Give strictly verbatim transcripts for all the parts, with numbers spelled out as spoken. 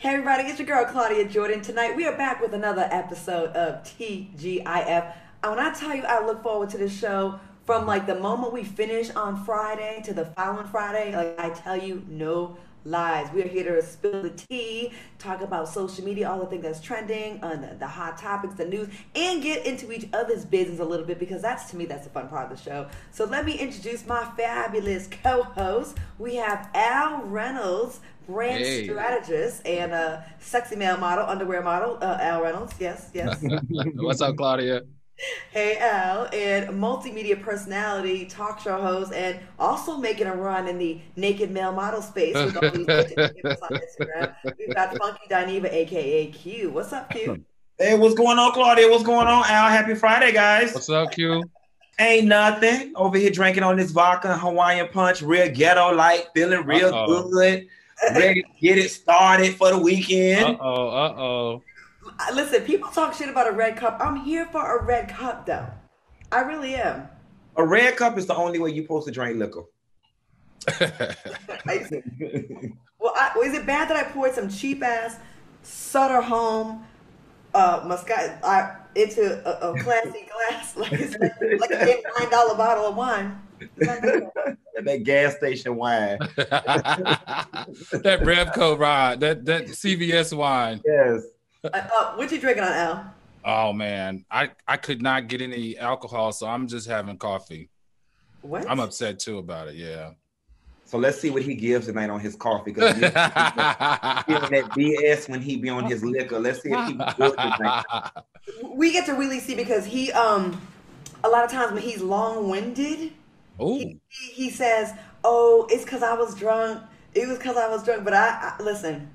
Hey everybody, it's your girl Claudia Jordan. Tonight we are back with another episode of T G I F. When I tell you I look forward to this show from like the moment we finish on Friday to the following Friday, like I tell you, no lies. We are here to spill the tea, talk about social media, all the things that's trending, on the, the hot topics, the news, and get into each other's business a little bit, because that's, to me, that's the fun part of the show. So let me introduce my fabulous co-host. We have Al Reynolds, brand hey. strategist and a sexy male model, underwear model, uh, Al Reynolds. Yes, yes. What's up, Claudia? Hey, Al, and multimedia personality, talk show host, and also making a run in the naked male model space with all these pictures on Instagram. We've got Funky Dineva, a k a. Q. What's up, Q? Hey, what's going on, Claudia? What's going on, Al? Happy Friday, guys. What's up, Q? Ain't nothing. Over here drinking on this vodka, Hawaiian punch, real ghetto-like, feeling real Uh-oh. good, ready to get it started for the weekend. Uh-oh, uh-oh. Listen, people talk shit about a red cup. I'm here for a red cup, though. I really am. A red cup is the only way you're supposed to drink liquor. Well, I, is it bad that I poured some cheap-ass Sutter Home uh, Moscato I, into a, a classy glass, like, it's like, like a nine dollar bottle of wine? That gas station wine. That Revco ride, that, that C V S wine. Yes. Uh, what you drinking on, Al? Oh man, I, I could not get any alcohol, so I'm just having coffee. What? I'm upset too about it. Yeah. So let's see what he gives tonight on his coffee, because he's giving that B S when he be on his liquor. Let's see if he was good tonight. We get to really see, because he um a lot of times when he's long winded, he, he he says, "Oh, it's because I was drunk. It was because I was drunk." But I, I listen.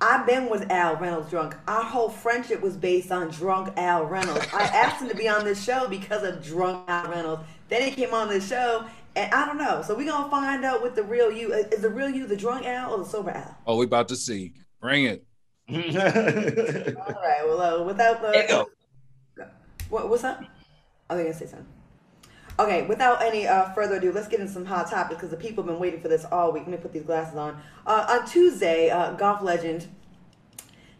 I been was Al Reynolds drunk. Our whole friendship was based on drunk Al Reynolds. I asked him to be on this show because of drunk Al Reynolds. Then he came on this show, and I don't know. So we're going to find out what the real you. Is the real you the drunk Al or the sober Al? Oh, we about to see. Bring it. All right. Well, uh, without the... Uh, what, what's up? I was going to say something. Okay, without any uh, further ado, let's get into some hot topics, because the people have been waiting for this all week. Let me put these glasses on. Uh, on Tuesday, uh, golf legend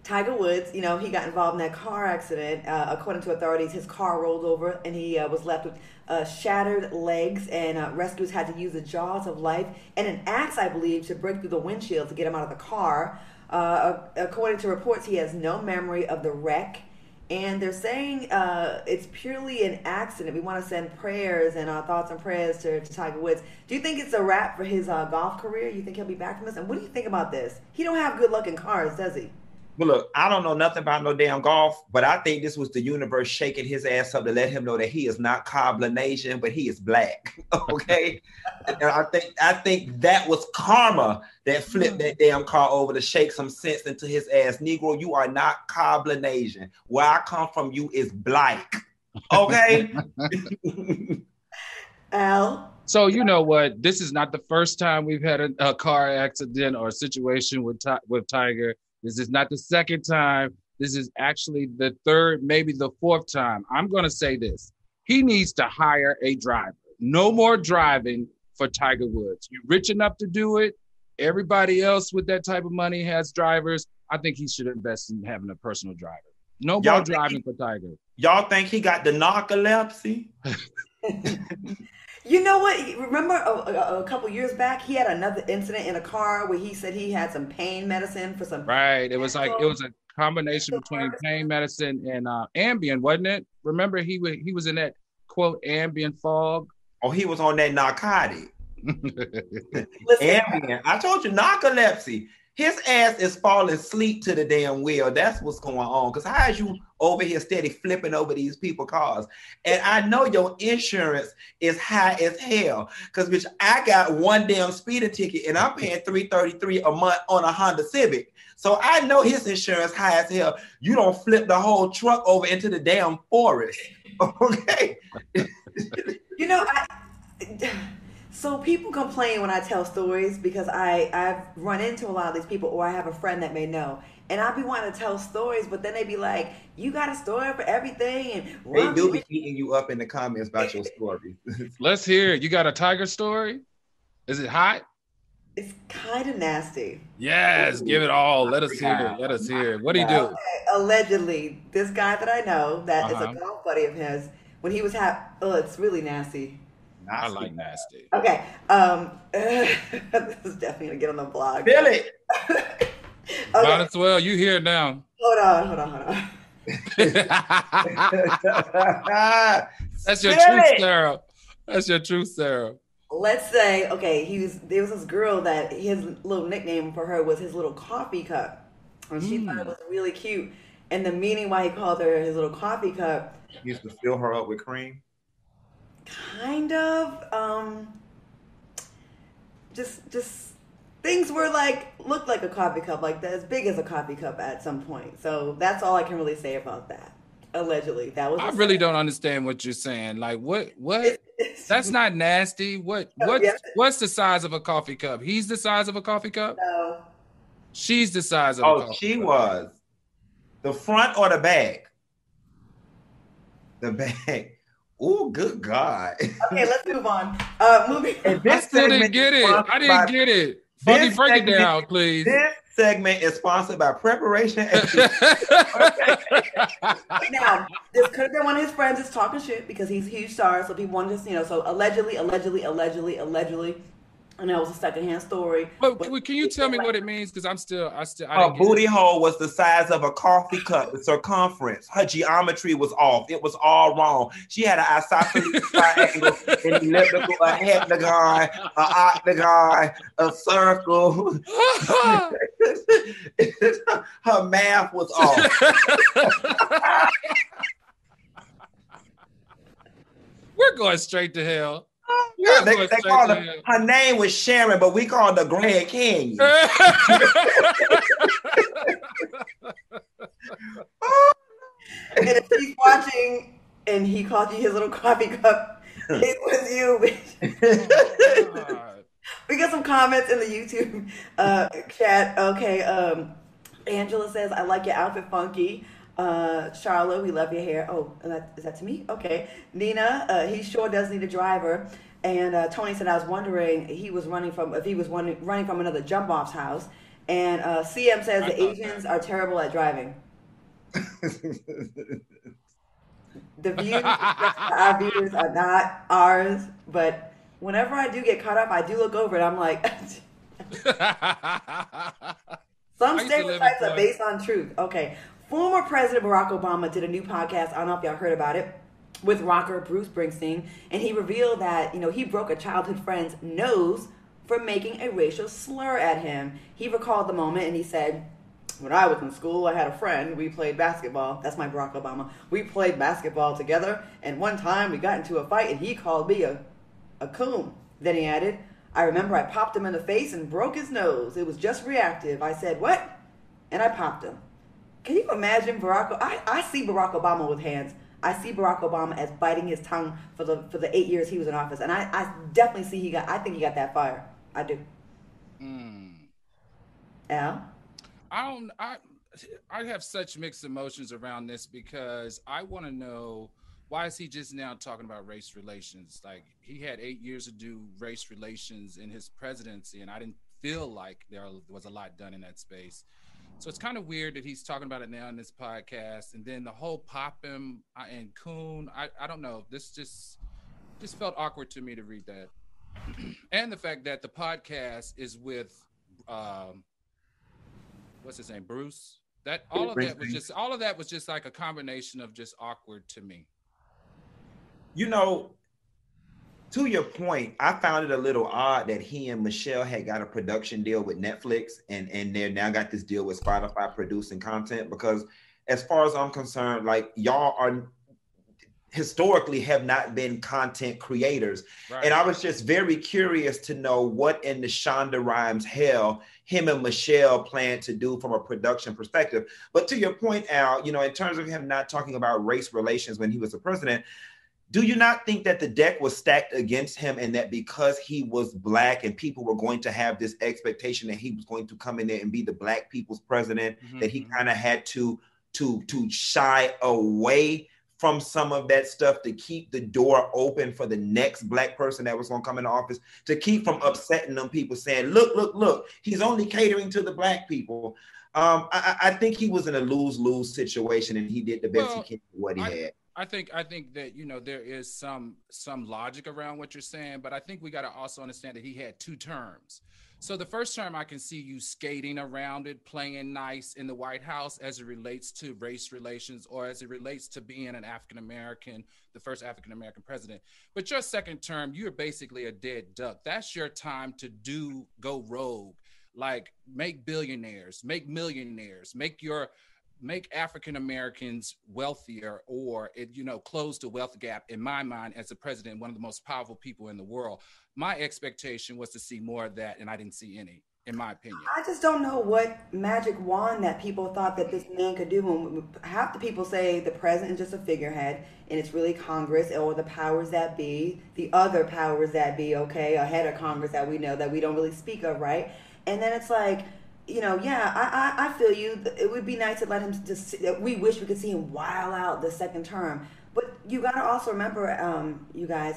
Tiger Woods, you know, he got involved in that car accident. Uh, according to authorities, his car rolled over and he uh, was left with uh, shattered legs, and uh, rescuers had to use the jaws of life and an axe, I believe, to break through the windshield to get him out of the car. Uh, according to reports, he has no memory of the wreck. And they're saying uh, it's purely an accident. We want to send prayers and our thoughts and prayers to, to Tiger Woods. Do you think it's a wrap for his uh, golf career? You think he'll be back from this? And what do you think about this? He don't have good luck in cars, does he? Well, look, I don't know nothing about no damn golf, but I think this was the universe shaking his ass up to let him know that he is not Cablinasian, but he is black, okay? And I think I think that was karma that flipped that damn car over to shake some sense into his ass. Negro, you are not Cablinasian. Where I come from, you is black, okay? Al? So, you know what? This is not the first time we've had a, a car accident or a situation with with Tiger. This is not the second time. This is actually the third, maybe the fourth time. I'm going to say this. He needs to hire a driver. No more driving for Tiger Woods. You're rich enough to do it. Everybody else with that type of money has drivers. I think he should invest in having a personal driver. No y'all more driving he, for Tiger. Y'all think he got the narcolepsy? You know what? Remember a, a, a couple years back, he had another incident in a car where he said he had some pain medicine for some. Right. It was like it was a combination between pain medicine and uh, Ambien, wasn't it? Remember, he was he was in that quote Ambien fog. Oh, he was on that narcotic. Listen, Ambien. I told you narcolepsy. His ass is falling asleep to the damn wheel. That's what's going on. Because how is you over here steady flipping over these people's cars? And I know your insurance is high as hell. Because, bitch, I got one damn speeding ticket and I'm paying three hundred thirty-three dollars a month on a Honda Civic. So I know his insurance high as hell. You don't flip the whole truck over into the damn forest. Okay? You know, I... So people complain when I tell stories because I, I've run into a lot of these people, or I have a friend that may know. And I be wanting to tell stories, but then they be like, you got a story for everything. And they do be eating you up in the comments about your story. Let's hear it. You got a tiger story? Is it hot? It's kind of nasty. Yes, ooh, give it all. Let us hear it. Let us hear it. What do you do? Okay. Allegedly, this guy that I know that uh-huh. is a golf buddy of his, when he was ha- oh, it's really nasty. I like nasty. Okay. Um, this is definitely going to get on the blog. Feel it. Okay. Might as well. You here now. Hold on, hold on, hold on. That's your Feel truth, it. Sarah. That's your truth, Sarah. Let's say, okay, he was, there was this girl that his little nickname for her was his little coffee cup. And mm. she thought it was really cute. And the meaning why he called her his little coffee cup. He used to fill her up with cream. Kind of, um, just, just things were like, looked like a coffee cup, like that, as big as a coffee cup at some point. So that's all I can really say about that. Allegedly, that was. I really don't understand what you're saying. Like, what, what? That's not nasty. What, what, what's the size of a coffee cup? He's the size of a coffee cup? No. She's the size of a coffee cup. Oh, she was. The front or the back? The back. Oh, good God. Okay, let's move on. Uh, moving. I still didn't get it. I didn't get it. Funky, break it down, please. This segment is sponsored by Preparation. Okay. Now, this could have been one of his friends that's talking shit because he's a huge star. So he wanted to, you know, so allegedly, allegedly, allegedly, allegedly. And that was a secondhand story. But, but can you tell me like, what it means? Because I'm still, I still. I her booty it. hole was the size of a coffee cup, the circumference. Her geometry was off. It was all wrong. She had an isosceles triangle, an elliptical, a heptagon, an octagon, a circle. Her math was off. We're going straight to hell. Yeah, they, they called her, her name was Sharon, but we called her Grand Canyon. And if he's watching and he called you his little coffee cup, it was you. Oh, we got some comments in the YouTube uh, chat. Okay, um, Angela says, I like your outfit, Funky. Uh, Charlotte, we love your hair. Oh, is that to me? Okay. Nina, uh, he sure does need a driver. And uh, Tony said, I was wondering he was running from if he was running, running from another jump off's house. And uh, C M says the Asians are terrible at driving. The views, our views are not ours. But whenever I do get caught up, I do look over and I'm like. Some stereotypes are based on truth. Okay. Former President Barack Obama did a new podcast, I don't know if y'all heard about it, with rocker Bruce Springsteen, and he revealed that, you know, he broke a childhood friend's nose for making a racial slur at him. He recalled the moment and he said, when I was in school, I had a friend, we played basketball, that's my Barack Obama, we played basketball together, and one time we got into a fight and he called me a, a coon. Then he added, I remember I popped him in the face and broke his nose. It was just reactive. I said, what? And I popped him. Can you imagine Barack? I, I see Barack Obama with hands. I see Barack Obama as biting his tongue for the for the eight years he was in office, and I, I definitely see he got. I think he got that fire. I do. Mm. Al? I don't. I I have such mixed emotions around this because I want to know why is he just now talking about race relations? Like he had eight years to do race relations in his presidency, and I didn't feel like there was a lot done in that space. So it's kind of weird that he's talking about it now in this podcast. And then the whole pop him and coon, I, I don't know. This just just felt awkward to me to read that. And the fact that the podcast is with, um, what's his name, Bruce? That all of that was just all of that was just like a combination of just awkward to me. You know, to your point, I found it a little odd that he and Michelle had got a production deal with Netflix, and, and they've now got this deal with Spotify producing content, because as far as I'm concerned, like, y'all are historically have not been content creators. Right. And I was just very curious to know what in the Shonda Rhimes hell him and Michelle plan to do from a production perspective. But to your point, Al, you know, in terms of him not talking about race relations when he was the president, do you not think that the deck was stacked against him, and that because he was black and people were going to have this expectation that he was going to come in there and be the black people's president, mm-hmm. that he kind of had to, to, to shy away from some of that stuff to keep the door open for the next black person that was gonna come into office, to keep from upsetting them people saying, look, look, look, he's only catering to the black people. Um, I, I think he was in a lose-lose situation, and he did the best well, he could with what he I, had. I think I think that, you know, there is some some logic around what you're saying, but I think we gotta also understand that he had two terms. So the first term, I can see you skating around it, playing nice in the White House as it relates to race relations, or as it relates to being an African-American, the first African-American president. But your second term, you're basically a dead duck. That's your time to do, go rogue, like make billionaires, make millionaires, make your, make African-Americans wealthier, or, it, you know, close the wealth gap, in my mind, as a president, one of the most powerful people in the world. My expectation was to see more of that, and I didn't see any, in my opinion. I just don't know what magic wand that people thought that this man could do. When half the people say the president is just a figurehead, and it's really Congress or the powers that be, the other powers that be, okay, a head of Congress that we know that we don't really speak of, right? And then it's like, you know, yeah, I, I, I feel you. It would be nice to let him just, we wish we could see him wild out the second term. But you got to also remember, um, you guys,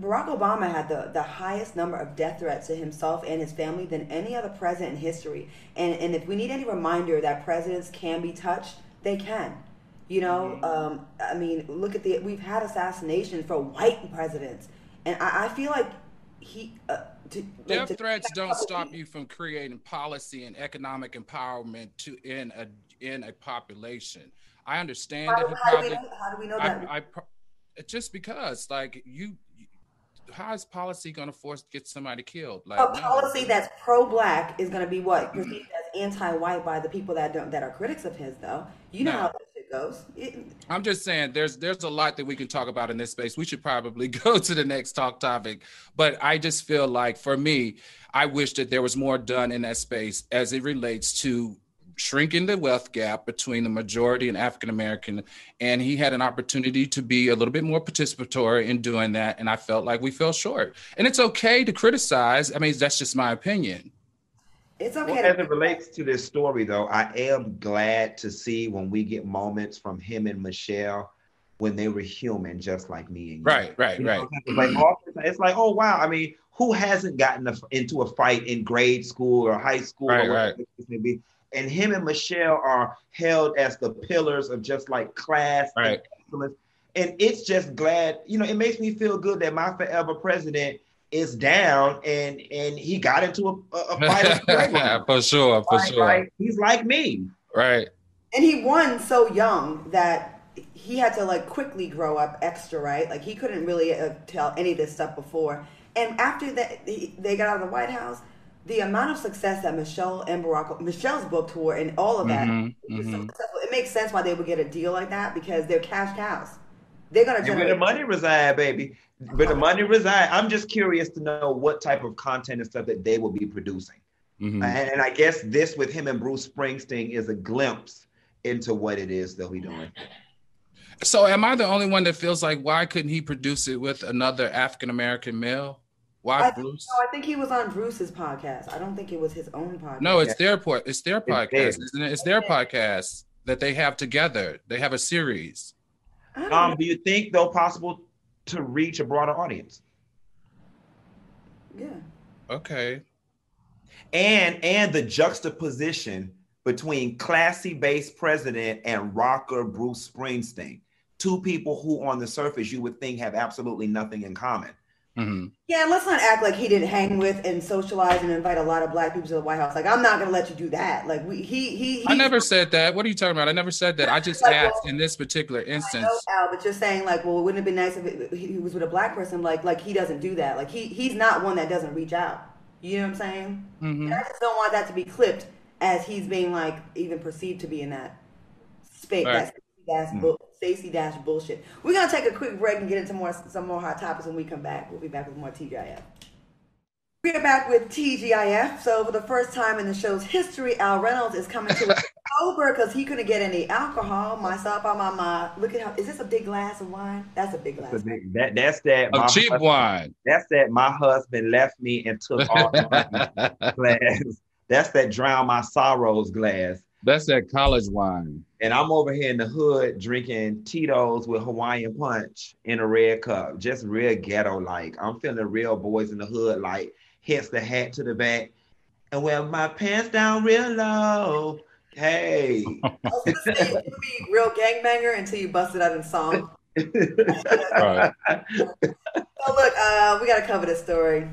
Barack Obama had the, the highest number of death threats to himself and his family than any other president in history. And and if we need any reminder that presidents can be touched, they can. You know, mm-hmm. um, I mean, look at the, we've had assassinations for white presidents. And I, I feel like he... Uh, to, death like, to, threats don't stop you from creating policy and economic empowerment to in a in a population. I understand how, that. He how, probably, do we know, how do we know that? I, I, just because, like, you... How is policy going to force get somebody killed? Like, a policy no. that's pro-black is going to be what perceived as anti-white by the people that don't that are critics of his, though. You know no. how that shit goes. It, I'm just saying, there's there's a lot that we can talk about in this space. We should probably go to the next talk topic, but I just feel like, for me, I wish that there was more done in that space as it relates to shrinking the wealth gap between the majority and African American. And he had an opportunity to be a little bit more participatory in doing that. And I felt like we fell short. And it's okay to criticize. I mean, that's just my opinion. It's okay. Well, as it relates to this story, though, I am glad to see when we get moments from him and Michelle when they were human, just like me and you. Right, right, you know, right. It's like, mm-hmm. it's like, oh, wow. I mean, who hasn't gotten a, into a fight in grade school or high school right, or whatever right. it may be? And him and Michelle are held as the pillars of just like class right. and excellence. And it's just glad, you know, it makes me feel good that my forever president is down and and he got into a, a fight. yeah, for sure, for like, sure. Like, he's like me. Right. And he won so young that he had to like quickly grow up extra, right? Like he couldn't really uh, tell any of this stuff before. And after that, they got out of the White House. The amount of success that Michelle and Barack, Michelle's book tour and all of that, mm-hmm, was so mm-hmm. successful. It makes sense why they would get a deal like that, because they're cash cows. They're going to generate- where the money reside, baby. Where the money reside. I'm just curious to know what type of content and stuff that they will be producing. Mm-hmm. And, and I guess this with him and Bruce Springsteen is a glimpse into what it is they'll be doing. So am I the only one that feels like, why couldn't he produce it with another African-American male? Why I Bruce? Think, no, I think he was on Bruce's podcast. I don't think it was his own podcast. No, it's their po- It's their podcast, it's isn't it? It's their podcast that they have together. They have a series. Um, do you think, though, possible to reach a broader audience? Yeah. Okay. And and the juxtaposition between classy-based president and rocker Bruce Springsteen, two people who on the surface you would think have absolutely nothing in common. Mm-hmm. Yeah, let's not act like he didn't hang with and socialize and invite a lot of black people to the White House. Like, I'm not gonna let you do that. Like, we, he, he, he. I never said that. What are you talking about? I never said that. I just like, asked well, in this particular instance. I know, Al, but you're saying like, well, wouldn't it be nice if it, he was with a black person? Like, like he doesn't do that. Like, he, he's not one that doesn't reach out. You know what I'm saying? Mm-hmm. And I just don't want that to be clipped as he's being like even perceived to be in that space. Right. That Dash mm. bu- Stacey Dash bullshit. We're gonna take a quick break and get into more some more hot topics when we come back. We'll be back with more T G I F. We're back with T G I F. So for the first time in the show's history, Al Reynolds is coming to us sober because he couldn't get any alcohol. Myself, I'm on my look at how is this a big glass of wine? That's a big glass. That's a big, that that's that a cheap husband, wine. That's that my husband left me and took all my glass. That's that drown my sorrows glass. That's that college wine. And I'm over here in the hood drinking Tito's with Hawaiian punch in a red cup. Just real ghetto-like. I'm feeling real boys in the hood, like, hits the hat to the back. And well, my pants down real low. Hey. I was going to say, you'd be real gangbanger until you busted out in song. All right. So look, uh, we got to cover this story.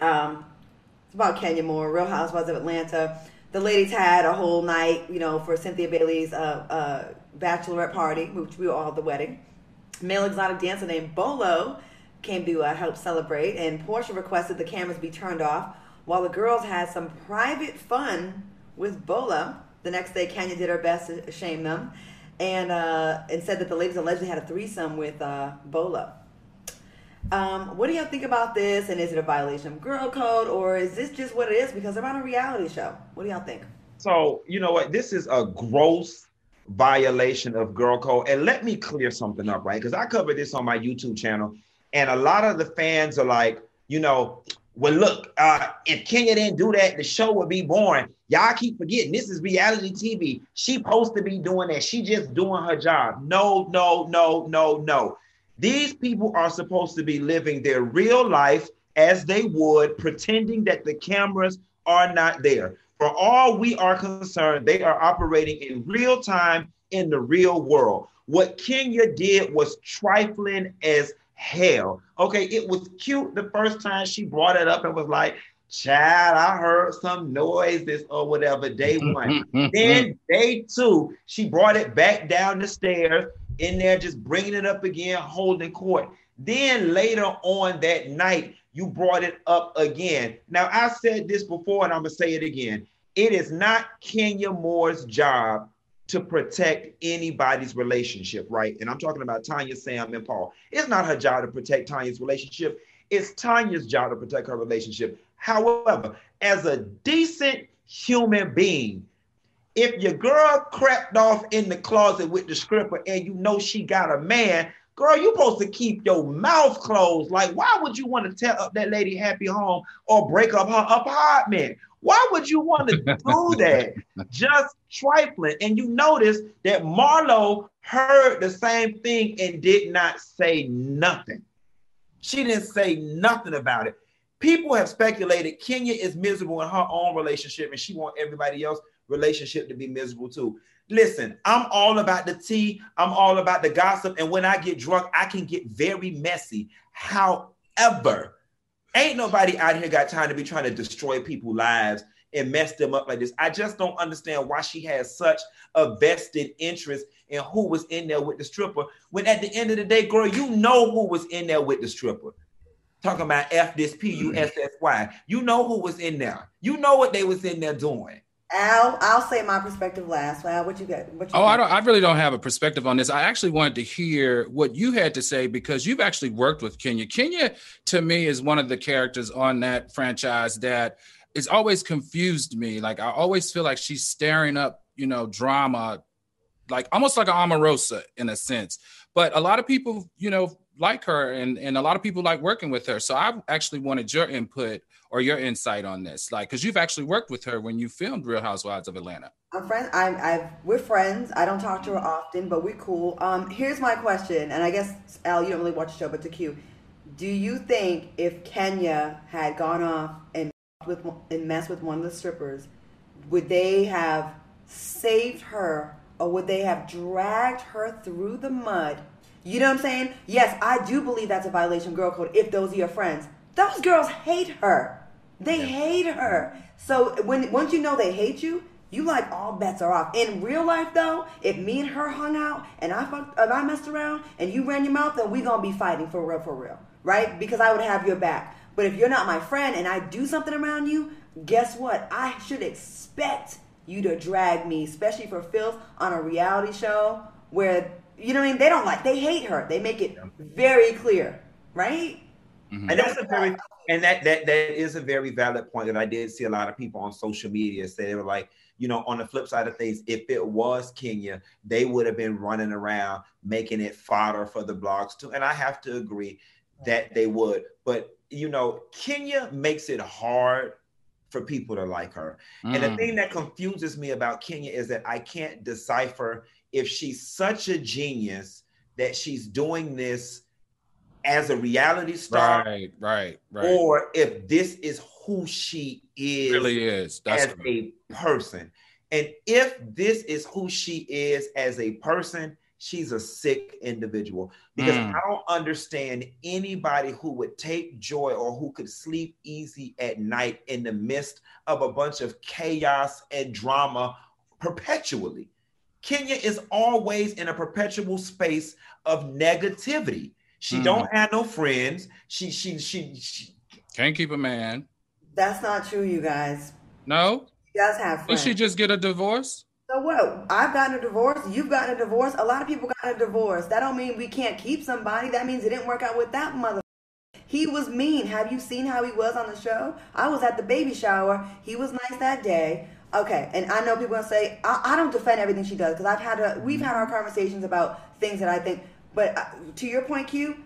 Um, it's about Kenya Moore, Real Housewives of Atlanta. The ladies had a whole night, you know, for Cynthia Bailey's uh, uh, bachelorette party, which we were all at the wedding. Male exotic dancer named Bolo came to uh, help celebrate, and Porsha requested the cameras be turned off while the girls had some private fun with Bolo. The next day, Kenya did her best to shame them and, uh, and said that the ladies allegedly had a threesome with uh, Bolo. Um, what do y'all think about this? And is it a violation of girl code, or is this just what it is because they're on a reality show? What do y'all think? So, you know what? This is a gross violation of girl code. And let me clear something up, right? Because I covered this on my YouTube channel, and a lot of the fans are like, you know, well, look, uh, if Kenya didn't do that, the show would be boring. Y'all keep forgetting this is reality T V. She's supposed to be doing that. She just doing her job. No, no, no, no, no. These people are supposed to be living their real life as they would, pretending that the cameras are not there. For all we are concerned, they are operating in real time in the real world. What Kenya did was trifling as hell. Okay, it was cute the first time she brought it up and was like, child, I heard some noises or whatever, day one. Then day two, she brought it back down the stairs in there, just bringing it up again, holding court. Then later on that night, you brought it up again. Now, I said this before, and I'm going to say it again. It is not Kenya Moore's job to protect anybody's relationship, right? And I'm talking about Tanya, Sam, and Paul. It's not her job to protect Tanya's relationship. It's Tanya's job to protect her relationship. However, as a decent human being, if your girl crept off in the closet with the stripper and you know she got a man, girl, you supposed to keep your mouth closed. Like, why would you want to tear up that lady happy home or break up her apartment? Why would you want to do that? Just trifling. And you notice that Marlo heard the same thing and did not say nothing. She didn't say nothing about it. People have speculated Kenya is miserable in her own relationship and she wants everybody else relationship to be miserable too. Listen, I'm all about the tea. I'm all about the gossip. And when I get drunk, I can get very messy. However, ain't nobody out here got time to be trying to destroy people's lives and mess them up like this. I just don't understand why she has such a vested interest in who was in there with the stripper. When at the end of the day, girl, you know who was in there with the stripper. Talking about F this P U S S Y. You know who was in there. You know what they was in there doing. Al, I'll say my perspective last. Al, what you got? What you oh, got? I don't. I really don't have a perspective on this. I actually wanted to hear what you had to say because you've actually worked with Kenya. Kenya, to me, is one of the characters on that franchise that has always confused me. Like, I always feel like she's staring up, you know, drama, like almost like an Omarosa in a sense. But a lot of people, you know, like her, and, and a lot of people like working with her. So I actually wanted your input or your insight on this, like, because you've actually worked with her when you filmed Real Housewives of Atlanta. I'm friends. I'm. I've. We're friends. I don't talk to her often, but we're cool. Um, here's my question, and I guess Al, you don't really watch the show, but to Q, do you think if Kenya had gone off and with and messed with one of the strippers, would they have saved her, or would they have dragged her through the mud You know what I'm saying? Yes, I do believe that's a violation of girl code if those are your friends. Those girls hate her. They yeah. hate her. So when once you know they hate you, you like all bets are off. In real life, though, if me and her hung out and I fucked, if I messed around and you ran your mouth, then we gonna be fighting for real, for real, right? Because I would have your back. But if you're not my friend and I do something around you, guess what? I should expect you to drag me, especially for filth on a reality show where, you know what I mean? They don't like, they hate her. They make it very clear, right? Mm-hmm. And that's a very, and that, that that is a very valid point that I did see a lot of people on social media say they were like, you know, on the flip side of things, if it was Kenya, they would have been running around making it fodder for the blogs too. And I have to agree that they would, but you know, Kenya makes it hard for people to like her. Mm. And the thing that confuses me about Kenya is that I can't decipher if she's such a genius that she's doing this as a reality star. Right, right, right. Or if this is who she is, really is. That's as true. a person. And if this is who she is as a person, she's a sick individual, because mm. I don't understand anybody who would take joy or who could sleep easy at night in the midst of a bunch of chaos and drama perpetually. Kenya is always in a perpetual space of negativity. She mm. don't have no friends. She, she, she, she can't keep a man. That's not true, you guys. No? She does have friends. Did she just get a divorce? So what? I've gotten a divorce. You've gotten a divorce. A lot of people got a divorce. That don't mean we can't keep somebody. That means it didn't work out with that mother. He was mean. Have you seen how he was on the show? I was at the baby shower. He was nice that day. Okay, and I know people are going to say, I, I don't defend everything she does, because I've had a, we've had our conversations about things that I think, but uh, to your point, Q,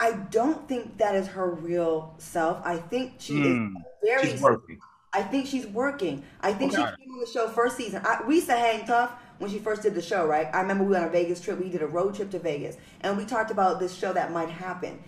I don't think that is her real self. I think she mm. is very... She's working. I think she's working. I think okay. she came on the show first season. I, we used to hang tough when she first did the show, right? I remember we were on a Vegas trip. We did a road trip to Vegas, and we talked about this show that might happen.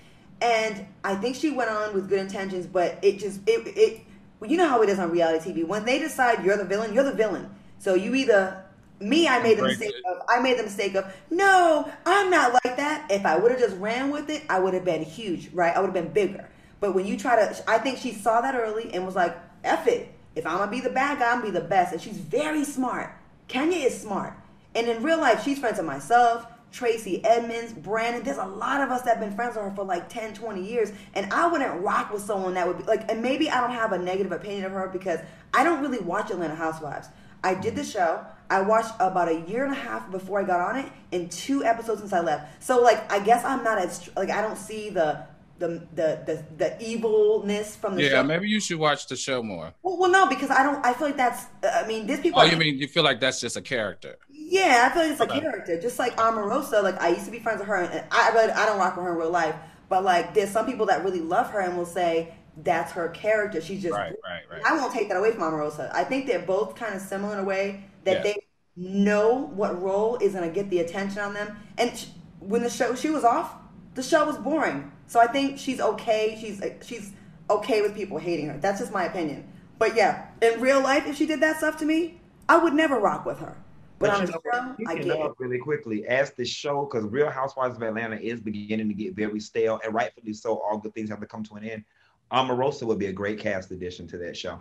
And I think she went on with good intentions, but it just... it. it Well, you know how it is on reality T V. When they decide you're the villain, you're the villain. So you either, me, I made the mistake of, I made the mistake of, no, I'm not like that. If I would have just ran with it, I would have been huge, right? I would have been bigger. But when you try to, I think she saw that early and was like, F it. If I'm going to be the bad guy, I'm going to be the best. And she's very smart. Kenya is smart. And in real life, she's friends with myself, Tracy Edmonds, Brandon. There's a lot of us that have been friends with her for like ten, twenty years, and I wouldn't rock with someone that would be like, and maybe I don't have a negative opinion of her because I don't really watch Atlanta Housewives. I did the show. I watched about a year and a half before I got on it, and two episodes since I left. So like, I guess I'm not as, like, I don't see the The, the the the evilness from the yeah, show. Yeah, maybe you should watch the show more. Well, well, no, because I don't. I feel like that's. I mean, these people. Oh, you mean you feel like that's just a character? Yeah, I feel like it's okay. a character. Just like Omarosa, like I used to be friends with her, and I really, I don't rock with her in real life. But like, there's some people that really love her and will say that's her character. She's just. Right, right, right. I won't take that away from Omarosa. I think they're both kind of similar in a way that yeah. they know what role is going to get the attention on them. And she, when the show she was off, the show was boring. So I think she's okay. She's she's okay with people hating her. That's just my opinion. But yeah, in real life, if she did that stuff to me, I would never rock with her. But, but on the show, I get it. Really quickly, as the show, because Real Housewives of Atlanta is beginning to get very stale, and rightfully so, all good things have to come to an end. Omarosa would be a great cast addition to that show.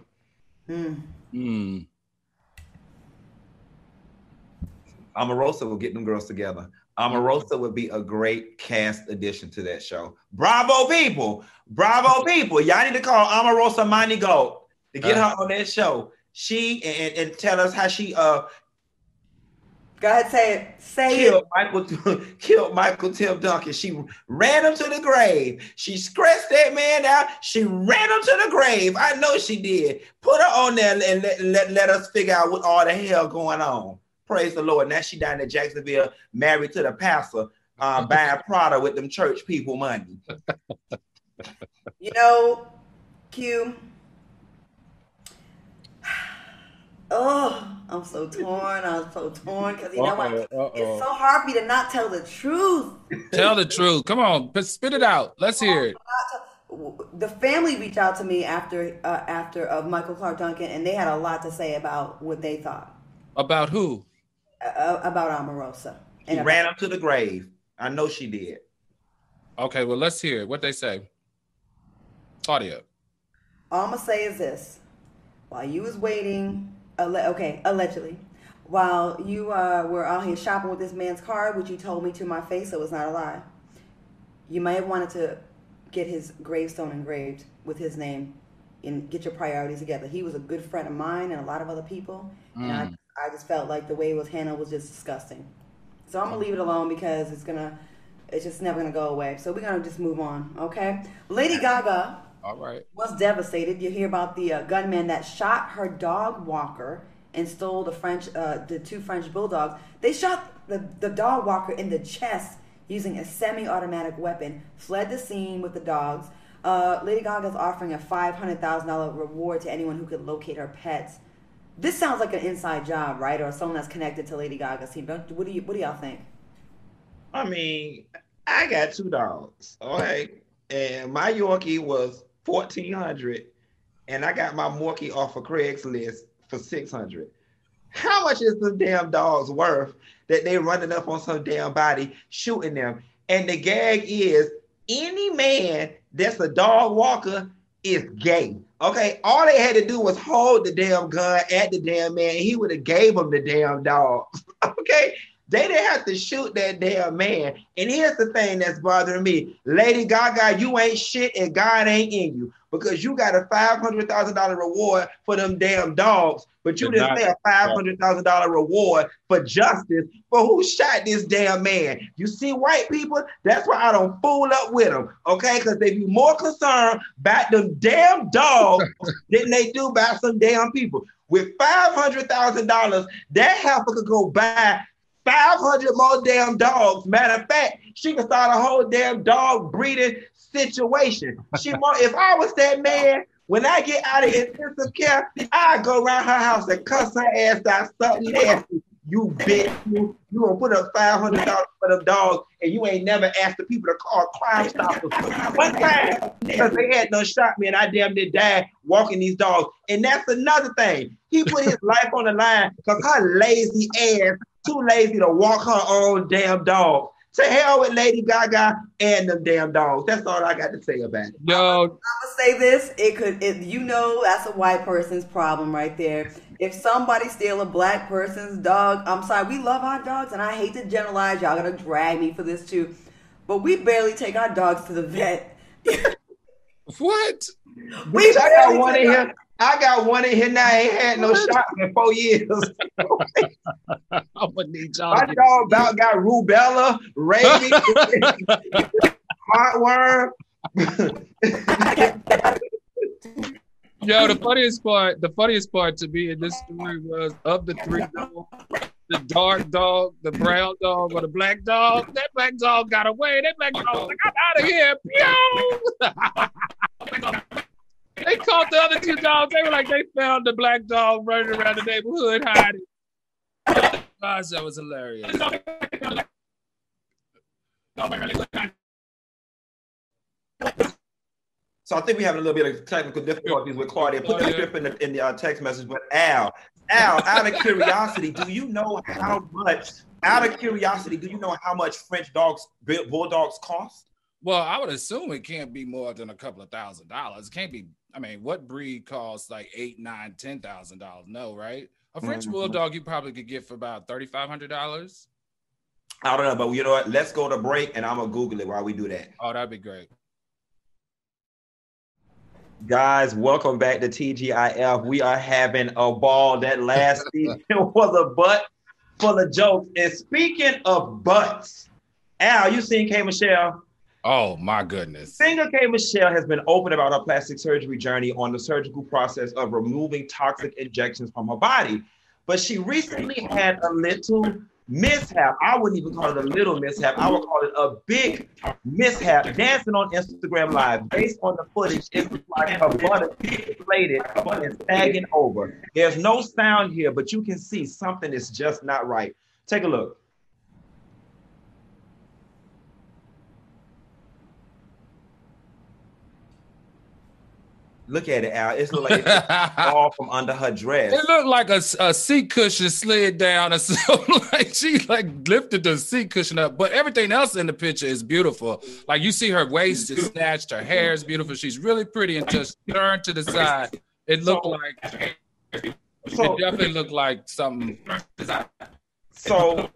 Hmm. Mm. Omarosa will get them girls together. Omarosa would be a great cast addition to that show. Bravo, people. Bravo, people. Y'all need to call Omarosa Manigault to get uh, her on that show. She, and, and tell us how she, uh, go ahead, say it. Say killed it. Michael, killed Michael Tim Duncan. She ran him to the grave. She scratched that man out. She ran him to the grave. I know she did. Put her on there and let, let, let us figure out what all the hell going on. Praise the Lord. Now she down in Jacksonville, married to the pastor, uh, buying Prada with them church people money. You know, Q. Oh, I'm so torn. I'm so torn. Because you uh-oh, know what? Uh-oh. It's so hard for me to not tell the truth. Tell the truth. Come on. Spit it out. Let's hear it. The family reached out to me after, uh, after uh, Michael Clark Duncan, and they had a lot to say about what they thought. About who? Uh, about Omarosa. She ran him to the grave. I know she did. Okay, well, let's hear what they say. Claudia. All I'm gonna say is this. While you was waiting, ale- okay, allegedly, while you uh, were out here shopping with this man's card, which you told me to my face, so it's not a lie, you may have wanted to get his gravestone engraved with his name and get your priorities together. He was a good friend of mine and a lot of other people. Mm. And I, I just felt like the way it was handled was just disgusting. So I'm gonna leave it alone because it's gonna, it's just never gonna go away. So we're gonna just move on, okay? Lady Gaga All right. was devastated. You hear about the uh, gunman that shot her dog walker and stole the French, uh, the two French bulldogs. They shot the, the dog walker in the chest using a semi-automatic weapon, fled the scene with the dogs. Uh, Lady Gaga's offering a five hundred thousand dollars reward to anyone who could locate her pets. This sounds like an inside job, right? Or someone that's connected to Lady Gaga's team. Don't, what do you, what do y'all think? I mean, I got two dogs, all right? And my Yorkie was fourteen hundred dollars, and I got my Morkie off of Craigslist for six hundred dollars. How much is the damn dogs worth that they running up on some damn body shooting them? And the gag is any man that's a dog walker is gay. Okay, all they had to do was hold the damn gun at the damn man. He would have gave him the damn dog. Okay, they didn't have to shoot that damn man. And here's the thing that's bothering me. Lady Gaga, you ain't shit and God ain't in you because you got a five hundred thousand dollars reward for them damn dogs, but you didn't pay a five hundred thousand dollars reward for justice for who shot this damn man. You see white people? That's why I don't fool up with them, okay? Because they be more concerned about them damn dogs than they do about some damn people. With five hundred thousand dollars, that heifer could go buy five hundred more damn dogs. Matter of fact, she could start a whole damn dog breeding situation. She more, if I was that man, when I get out of intensive care, I go around her house and cuss her ass out something nasty. You bitch, you, you gonna put up five hundred dollars for them dogs and you ain't never asked the people to call Crime Stoppers one time because they had no shot me and I damn near died walking these dogs. And that's another thing. He put his life on the line because her lazy ass too lazy to walk her own damn dog. To hell with Lady Gaga and them damn dogs. That's all I got to say about it. No, I'm gonna say this. It could, it, you know, that's a white person's problem right there. If somebody steal a black person's dog, I'm sorry. We love our dogs, and I hate to generalize. Y'all gonna drag me for this too, but we barely take our dogs to the vet. What? We I got one in our- here. I got one in here now. I ain't had no shot in four years. I'm gonna need y'all. My dog about got rubella, rabies, heartworm. Yo, the funniest part, the funniest part to me in this story was of the three dogs, the dark dog, the brown dog, or the black dog. That black dog got away. That black dog was like, I'm out of here. Pew! They caught the other two dogs. They were like, they found the black dog running around the neighborhood hiding. Gosh, that was hilarious. So I think we have a little bit of technical difficulties with Claudia. Put the strip in the, in the uh, text message. But Al, Al, out of curiosity, do you know how much, out of curiosity, do you know how much French dogs, bulldogs cost? Well, I would assume it can't be more than a couple of thousand dollars. It can't be, I mean, what breed costs like eight, nine, ten thousand dollars? No, right? A French mm-hmm. bulldog you probably could get for about thirty-five hundred dollars. I don't know, but you know what? Let's go to break and I'm gonna Google it while we do that. Oh, that'd be great. Guys, welcome back to T G I F. We are having a ball. That last season was a butt full of jokes. And speaking of butts, Al, you seen K. Michelle? Oh, my goodness. Singer K. Michelle has been open about her plastic surgery journey on the surgical process of removing toxic injections from her body. But she recently had a little mishap. I wouldn't even call it a little mishap. I would call it a big mishap. Dancing on Instagram Live. Based on the footage, it was like her butt is deflated and sagging over. There's no sound here, but you can see something is just not right. Take a look. Look at it, Al. It looked like it all from under her dress. It looked like a, a seat cushion slid down or something. Like she like lifted the seat cushion up. But everything else in the picture is beautiful. Like you see her waist is snatched. Her hair is beautiful. She's really pretty until she turned to the side. It looked so, like so, it definitely looked like something. So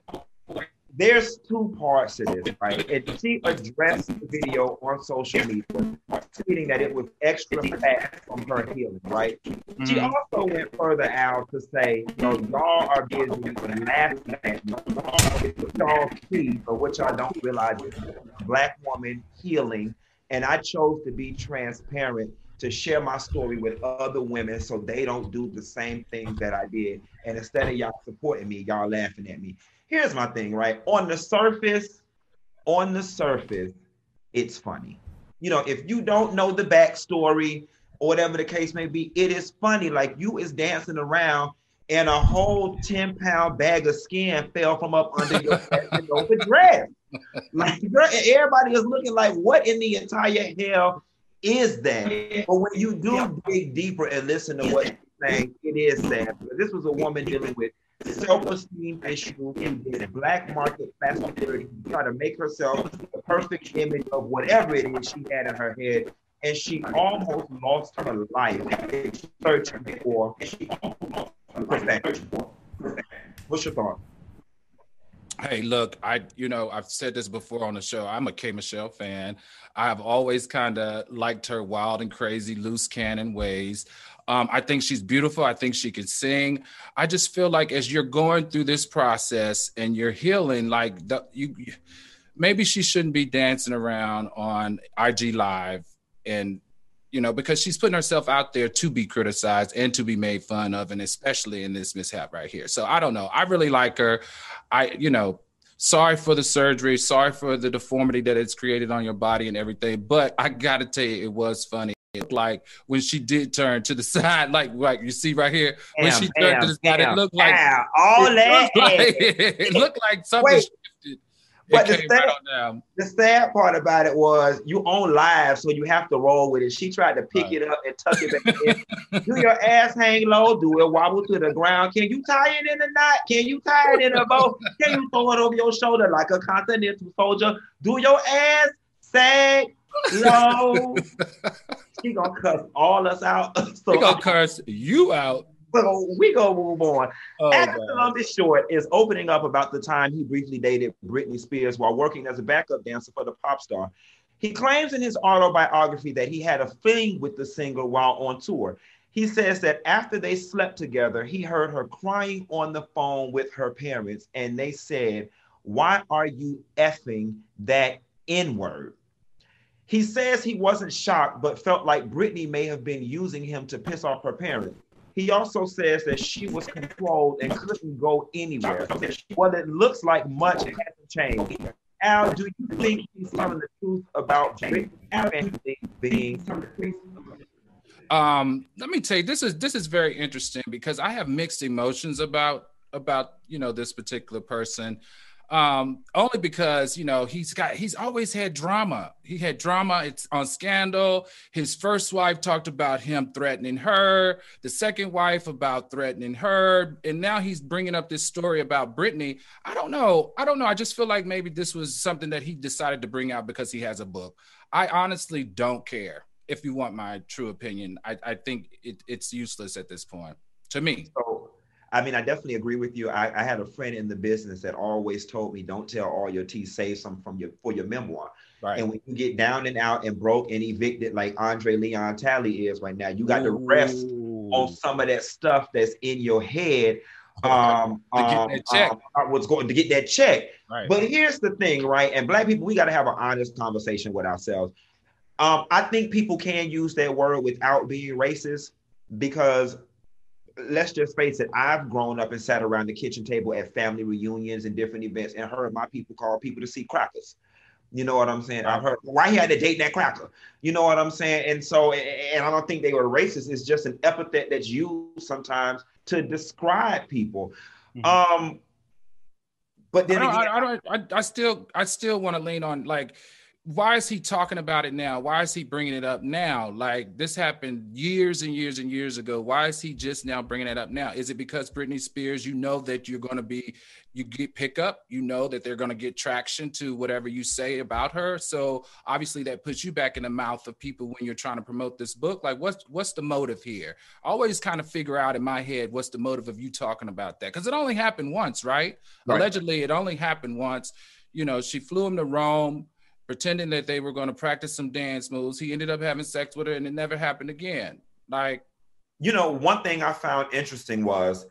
there's two parts to this, right? It, she addressed the video on social media, tweeting that it was extra fat from her healing, right? Mm-hmm. She also went further out to say, you know, y'all are busy and laughing at me. Y'all see, but what y'all don't realize is Black woman healing, and I chose to be transparent to share my story with other women so they don't do the same things that I did. And instead of y'all supporting me, y'all laughing at me. Here's my thing, right? On the surface, on the surface, it's funny. You know, if you don't know the backstory or whatever the case may be, it is funny. Like you is dancing around and a whole ten pound bag of skin fell from up under your over dress. Like girl, everybody is looking like, what in the entire hell is that? But when you do dig deeper and listen to what you're saying, it is sad. This was a woman dealing with self-esteem issue in the Black market fast food, trying to make herself the perfect image of whatever it is she had in her head, and she almost lost her life searching for perfection. What's your thought? Hey, look, I you know I've said this before on the show. I'm a K. Michelle fan. I've always kind of liked her wild and crazy, loose cannon ways. Um, I think she's beautiful. I think she can sing. I just feel like as you're going through this process and you're healing, like the, you, maybe she shouldn't be dancing around on I G Live and, you know, because she's putting herself out there to be criticized and to be made fun of, and especially in this mishap right here. So I don't know. I really like her. I, you know, sorry for the surgery. Sorry for the deformity that it's created on your body and everything. But I got to tell you, it was funny. Like when she did turn to the side, like like you see right here, damn, when she turned damn, to the side, damn, it looked like damn, all it that. Looked like, it looked like something Wait, shifted. But the sad, right the sad part about it was you own live, so you have to roll with it. She tried to pick right. it up and tuck it back in. Do your ass hang low? Do it wobble to the ground? Can you tie it in a knot? Can you tie it in a bow? Can you throw it over your shoulder like a continental soldier? Do your ass sag low? She gonna cuss all us out. So, she gonna curse you out. So we gonna move on. Oh, Adam London Short is opening up about the time he briefly dated Britney Spears while working as a backup dancer for the pop star. He claims in his autobiography that he had a fling with the singer while on tour. He says that after they slept together, he heard her crying on the phone with her parents, and they said, "Why are you effing that N-word?" He says he wasn't shocked, but felt like Britney may have been using him to piss off her parents. He also says that she was controlled and couldn't go anywhere. Well, it looks like much hasn't changed. Al, do you think he's telling the truth about Britney being? Um, let me tell you, this is this is very interesting because I have mixed emotions about about you know this particular person. Um, only because, you know, he's got, he's always had drama. He had drama. It's on Scandal. His first wife talked about him threatening her, the second wife about threatening her. And now he's bringing up this story about Britney. I don't know. I don't know. I just feel like maybe this was something that he decided to bring out because he has a book. I honestly don't care. If you want my true opinion, I, I think it, it's useless at this point to me. So- I mean, I definitely agree with you. I, I had a friend in the business that always told me, don't tell all your tea, save some from your for your memoir. Right. And when you get down and out and broke and evicted like Andre Leon Talley is right now, you got Ooh. to rest on some of that stuff that's in your head um, to get um, that check. Um, what's going to get that check. Right. But here's the thing, right? And Black people, we got to have an honest conversation with ourselves. Um, I think people can use that word without being racist because let's just face it, I've grown up and sat around the kitchen table at family reunions and different events and heard my people call people to see crackers. You know what I'm saying? I've heard, why he had to date that cracker? You know what I'm saying? And so, and I don't think they were racist. It's just an epithet that's used sometimes to describe people. Mm-hmm. Um, but then I, don't, again, I, don't, I, I still, I still want to lean on like, why is he talking about it now? Why is he bringing it up now? Like, this happened years and years and years ago. Why is he just now bringing it up now? Is it because Britney Spears, you know that you're going to be, you get pick up, you know that they're going to get traction to whatever you say about her. So obviously that puts you back in the mouth of people when you're trying to promote this book. Like, what's, what's the motive here? I always kind of figure out in my head, what's the motive of you talking about that? Because it only happened once, right? right? Allegedly, it only happened once. You know, she flew him to Rome, pretending that they were going to practice some dance moves. He ended up having sex with her and it never happened again. Like, you know, one thing I found interesting was,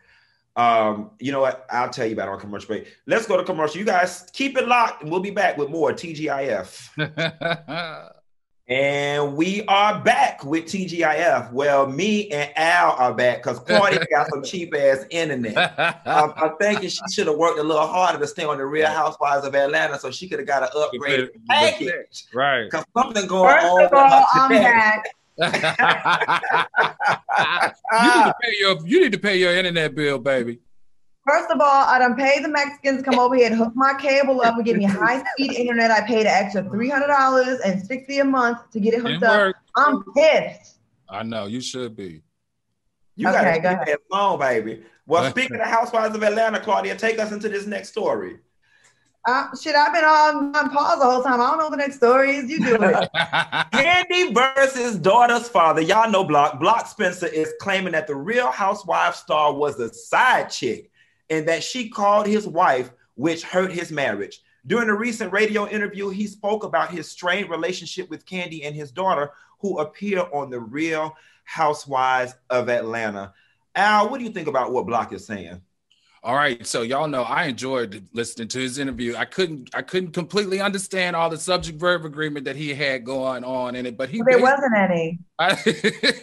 um, you know what, I'll tell you about it on commercial break. Let's go to commercial. You guys keep it locked and we'll be back with more T G I F. And we are back with T G I F. Well, me and Al are back because Claudia got some cheap ass internet. Um, I'm thinking she should have worked a little harder to stay on the Real Housewives of Atlanta so she could have got an upgrade package. Right. Because something going First on. Of all, I'm back. you, need to pay your, you need to pay your internet bill, baby. First of all, I done paid the Mexicans to come over here and hook my cable up and give me high-speed internet. I paid an extra three hundred dollars and sixty dollars a month to get it hooked up. I'm pissed. I know. You should be. You okay, got to get that phone, baby. Well, speaking of Housewives of Atlanta, Claudia, take us into this next story. Uh, shit, I've been on, on pause the whole time. I don't know what the next story is. You do it. Candy versus daughter's father. Y'all know Block. Block Spencer is claiming that the Real Housewives star was a side chick and that she called his wife, which hurt his marriage. During a recent radio interview, he spoke about his strained relationship with Candy and his daughter, who appear on The Real Housewives of Atlanta. Al, what do you think about what Block is saying? All right, so y'all know I enjoyed listening to his interview. I couldn't, I couldn't completely understand all the subject-verb agreement that he had going on in it, but he well, there wasn't any. I,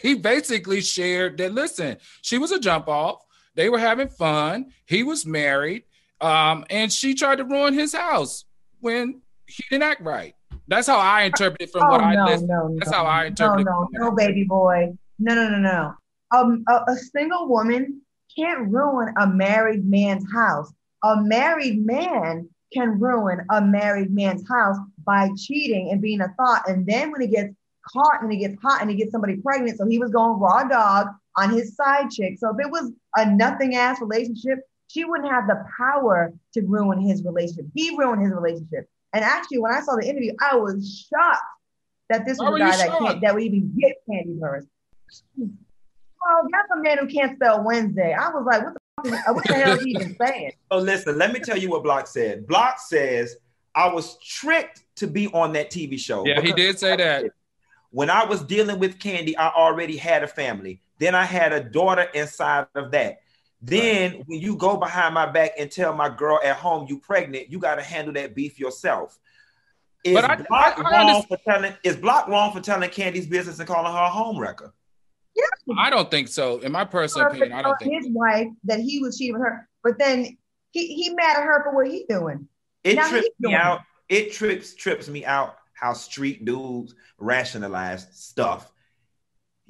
he basically shared that. Listen, she was a jump off. They were having fun. He was married, um, and she tried to ruin his house when he didn't act right. That's how I interpreted from oh, what I no, listened. No, That's no, how I interpreted. No, no, no, baby boy. No, no, no, no. Um, a, a single woman can't ruin a married man's house. A married man can ruin a married man's house by cheating and being a thought. And then when he gets caught and he gets hot and he gets somebody pregnant, so he was going raw dog on his side chick. So if it was a nothing ass relationship, she wouldn't have the power to ruin his relationship. He ruined his relationship. And actually, when I saw the interview, I was shocked that this was a guy that can't, that would even get Candy first. Well, that's a man who can't spell Wednesday. I was like, what the, fuck is, what the hell is he even saying? So listen, let me tell you what Block said. Block says, I was tricked to be on that T V show. Yeah, he did say that. When I was dealing with Candy, I already had a family. Then I had a daughter inside of that. Then right. When you go behind my back and tell my girl at home you pregnant, you got to handle that beef yourself. Is but I, Block I, I wrong for telling? Is Block wrong for telling Candy's business and calling her a homewrecker? Yeah, I don't think so. In my personal opinion, I don't think his so. wife that he was cheating with her, but then he he mad at her for what he doing. It now trips me doing. out. It trips trips me out how street dudes rationalize stuff.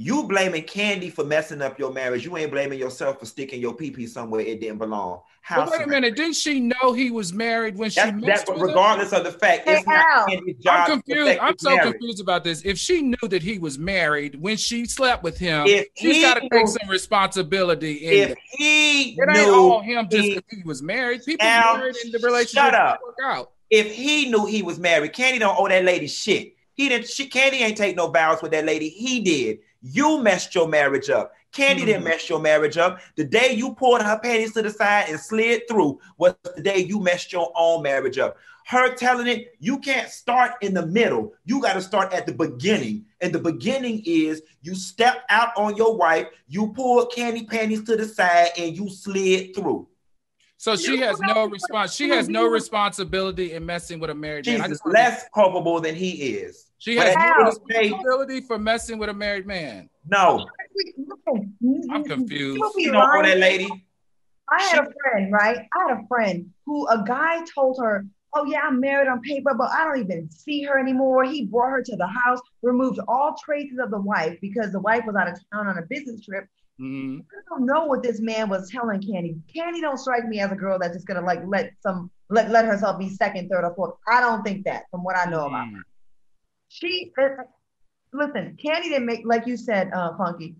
You blaming Candy for messing up your marriage. You ain't blaming yourself for sticking your pee-pee somewhere it didn't belong. How well, wait a minute. Didn't she know he was married when that's, she messed with regardless him? Of the fact, hey, it's Al. Not Candy's job. I'm confused. I'm so marriage. confused about this. If she knew that he was married when she slept with him, if she's got to take some responsibility. In if he it. Knew. It ain't all him just because he was married. People Al, married in the relationship didn't work out. If he knew he was married, Candy don't owe that lady shit. He didn't, she, Candy ain't take no vows with that lady. He did. You messed your marriage up. Candy mm-hmm. didn't mess your marriage up. The day you pulled her panties to the side and slid through was the day you messed your own marriage up. Her telling it, you can't start in the middle. You got to start at the beginning. And the beginning is you step out on your wife, you pulled Candy panties to the side, and you slid through. So she has no response. She has no responsibility in messing with a married man. She's less culpable than he is. She has no responsibility for messing with a married man. No. I'm confused. You don't know that lady. I had a friend, right? I had a friend who a guy told her, oh yeah, I'm married on paper, but I don't even see her anymore. He brought her to the house, removed all traces of the wife because the wife was out of town on a business trip. Mm-hmm. I don't know what this man was telling Candy. Candy don't strike me as a girl that's just gonna like let some let, let herself be second, third, or fourth. I don't think that from what I know about her. She, uh, listen, Candy didn't make, like you said, uh, Funky,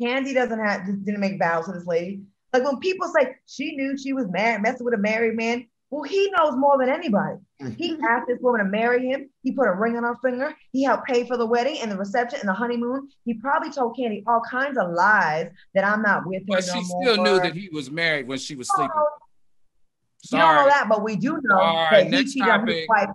Candy doesn't have, just didn't make vows to this lady. Like when people say she knew she was married, messing with a married man, well, he knows more than anybody. He asked this woman to marry him. He put a ring on her finger. He helped pay for the wedding and the reception and the honeymoon. He probably told Candy all kinds of lies that I'm not with him. But she still knew that he was married when she was sleeping. Sorry. You don't know that, but we do know that he cheated on his wife.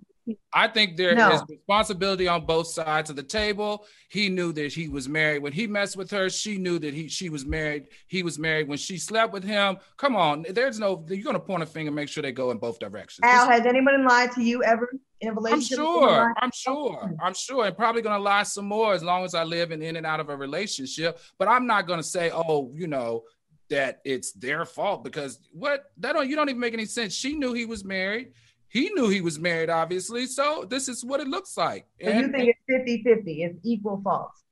I think there no. is responsibility on both sides of the table. He knew that he was married when he messed with her. She knew that he she was married. He was married when she slept with him. Come on, there's no, you're gonna point a finger and make sure they go in both directions. Al, has anyone lied to you ever in a relationship? I'm sure, I'm sure, I'm sure, and probably gonna lie some more as long as I live in, in and out of a relationship. But I'm not gonna say, oh, you know, that it's their fault, because what that don't you don't even make any sense. She knew he was married. He knew he was married, obviously, so this is what it looks like. So and you think it's fifty-fifty, it's equal faults?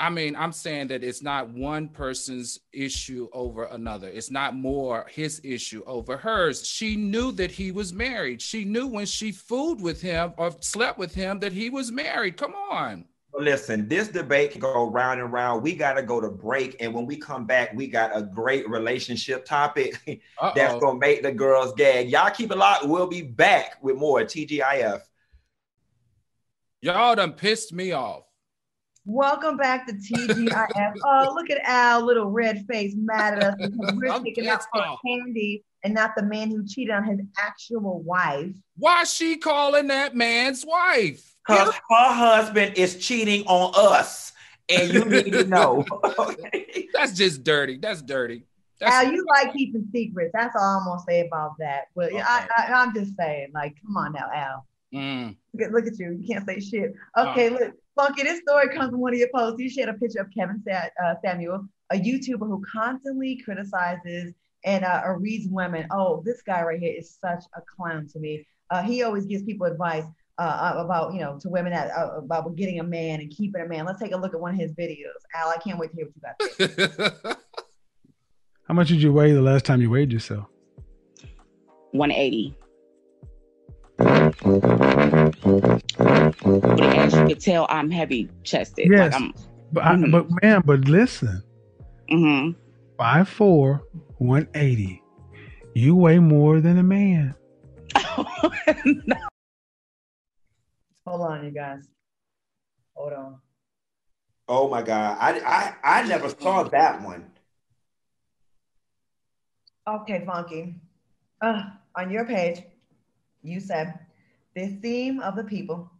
I mean, I'm saying that it's not one person's issue over another. It's not more his issue over hers. She knew that he was married. She knew when she fooled with him or slept with him that he was married. Come on. Listen, this debate can go round and round. We got to go to break. And when we come back, we got a great relationship topic that's going to make the girls gag. Y'all keep it locked. We'll be back with more T G I F. Y'all done pissed me off. Welcome back to T G I F. Oh, look at Al, little red face, mad at us because we're taking out for Candy and not the man who cheated on his actual wife. Why is she calling that man's wife? Because her husband is cheating on us, and you need to know. That's just dirty. That's dirty. That's Al, you like keeping secrets. That's all I'm going to say about that. But okay. I, I, I'm just saying, like, come on now, Al. Mm. Look, at, look at you. You can't say shit. Okay, uh. look. Funky, this story comes from one of your posts. You shared a picture of Kevin uh, Samuels, a YouTuber who constantly criticizes and uh, reads women. Oh, this guy right here is such a clown to me. Uh, he always gives people advice. Uh, about, you know, to women that uh, about getting a man and keeping a man. Let's take a look at one of his videos. Al, I can't wait to hear what you got to say. How much did you weigh the last time you weighed yourself? one eighty. But as you can tell, I'm heavy chested. Yes, like I'm, but, I, mm-hmm. but man, but listen. Mm-hmm. five four, one eighty. You weigh more than a man. No. Hold on, you guys. Hold on. Oh my God. I I, I never saw that one. Okay, Funky. Uh, on your page, you said the theme of the people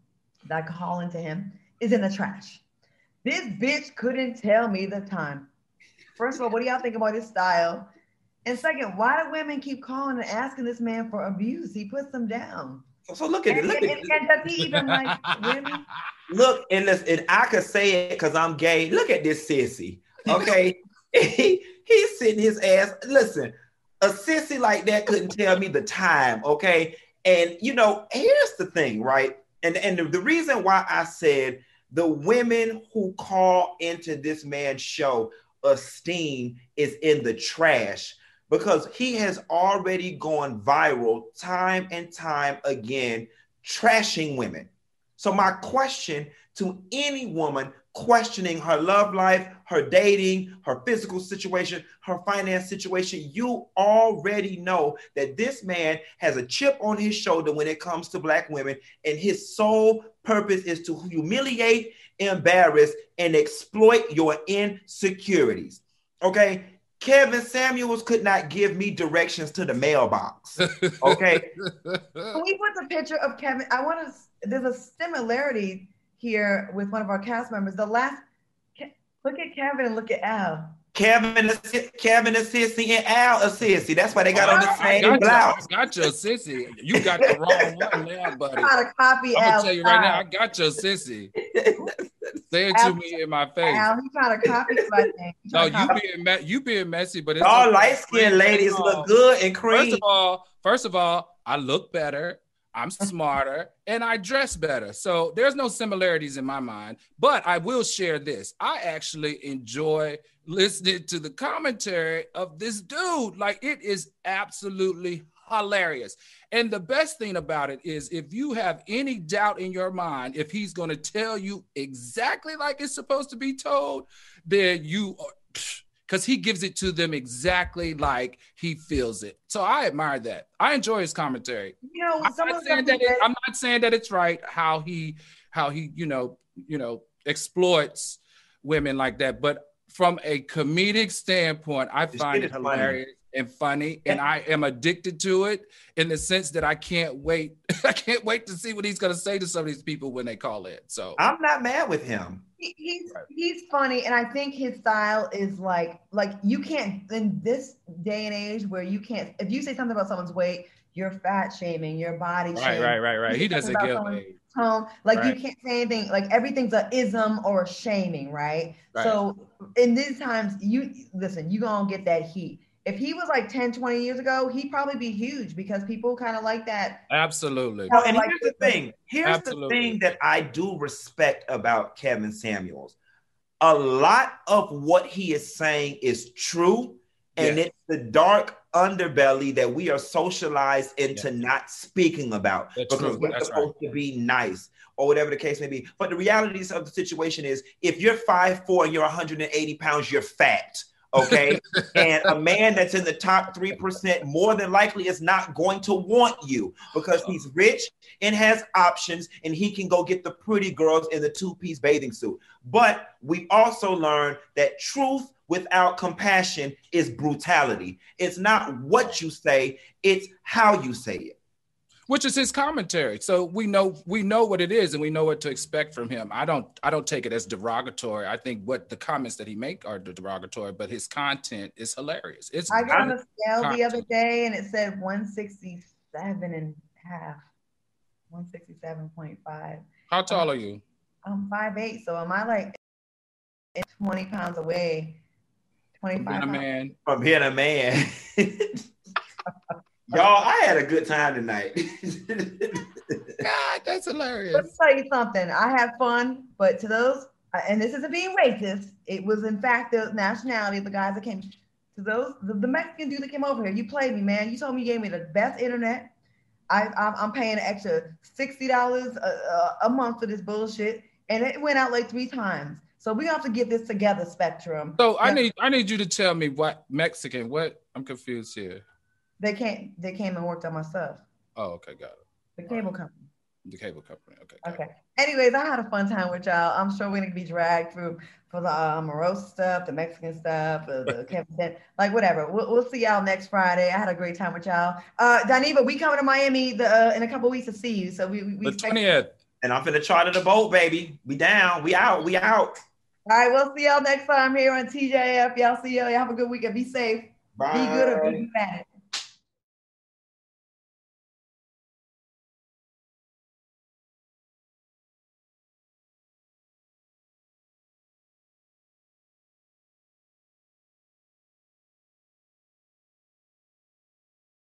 that call into him is in the trash. This bitch couldn't tell me the time. First of all, what do y'all think about his style? And second, why do women keep calling and asking this man for abuse? He puts them down. So, so look at and, it. Look and, at and, it. And does he even like women? Look, and listen, and I could say it because I'm gay. Look at this sissy. Okay. he, he's sitting his ass. Listen, a sissy like that couldn't tell me the time. Okay. And you know, here's the thing, right? And and the, the reason why I said the women who call into this man's show esteem is in the trash. Because he has already gone viral time and time again, trashing women. So my question to any woman questioning her love life, her dating, her physical situation, her finance situation, you already know that this man has a chip on his shoulder when it comes to Black women, and his sole purpose is to humiliate, embarrass, and exploit your insecurities, okay? Kevin Samuels could not give me directions to the mailbox. Okay. When we put the picture of Kevin, I want to, there's a similarity here with one of our cast members. The last, look at Kevin and look at Al. Kevin, Kevin, a sissy, and Al, a sissy. That's why they got oh, on the same I got blouse. You, I got your sissy. You got the wrong one now, buddy. You gotta copy I'm Al. I'm gonna tell you right now, I got your sissy. Say it Al, to me in my face. Al, he trying to copy my name. No, you being me- you being messy, but it's all okay. Light skinned ladies all, look good and cream. First of all, first of all, I look better. I'm smarter and I dress better. So there's no similarities in my mind, but I will share this. I actually enjoy listening to the commentary of this dude. Like, it is absolutely hilarious. And the best thing about it is, if you have any doubt in your mind, if he's going to tell you exactly like it's supposed to be told, then you are, because he gives it to them exactly like he feels it. So I admire that. I enjoy his commentary. You know, I'm not saying that it, I'm not saying that it's right how he, how he, you know, you know, exploits women like that, but from a comedic standpoint, I find it hilarious and funny, and I am addicted to it in the sense that I can't wait. I can't wait to see what he's going to say to some of these people when they call it. So I'm not mad with him. He, he's right. He's funny, and I think his style is like like you can't, in this day and age where you can't, if you say something about someone's weight, you're fat shaming, your body shaming. Right, right, right, right. He doesn't give a tone. Like right. You can't say anything. Like everything's a ism or a shaming, right? right? So in these times, you listen, you gonna get that heat. If he was like ten, twenty years ago, he'd probably be huge because people kind of like that. Absolutely. Oh, and like, here's the thing. Here's absolutely. the thing that I do respect about Kevin Samuels. A lot of what he is saying is true, and yes. it's the dark underbelly that we are socialized into yes. not speaking about. That's because true. we're That's supposed right. to be nice or whatever the case may be. But the realities of the situation is, if you're five foot four and you're one hundred eighty pounds, you're fat. Okay. And a man that's in the top three percent more than likely is not going to want you because he's rich and has options and he can go get the pretty girls in the two-piece bathing suit. But we've also learned that truth without compassion is brutality. It's not what you say, it's how you say it. Which is his commentary. So we know we know what it is and we know what to expect from him. I don't I don't take it as derogatory. I think what the comments that he make are derogatory, but his content is hilarious. It's I got a scale content. the other day and it said one sixty-seven and a half. one sixty-seven point five. How tall um, are you? I'm five eight, so am I like twenty pounds away? twenty-five from being a man. From being a man. Y'all, I had a good time tonight. God, that's hilarious. Let's tell you something. I had fun, but to those, and this isn't being racist, it was in fact the nationality of the guys that came, to those, the, the Mexican dude that came over here. You played me, man. You told me you gave me the best internet. I, I'm, I'm paying an extra sixty dollars a, a month for this bullshit, and it went out like three times. So we have to get this together, Spectrum. So I need, I need you to tell me what Mexican, what? I'm confused here. They came. They came and worked on my stuff. Oh, okay, got it. The cable company. The cable company. Okay. Okay. It. Anyways, I had a fun time with y'all. I'm sure we're gonna be dragged through for the Omarosa um, stuff, the Mexican stuff, uh, the Kevin, like whatever. We'll, we'll see y'all next Friday. I had a great time with y'all. Uh, Dineva, we coming to Miami the uh, in a couple weeks to see you. So we. we, we the twentieth. And I'm finna charter the boat, baby. We down. We out. We out. All right. We'll see y'all next time here on T G I F. Y'all see y'all. Y'all have a good weekend. Be safe. Bye. Be good or be bad.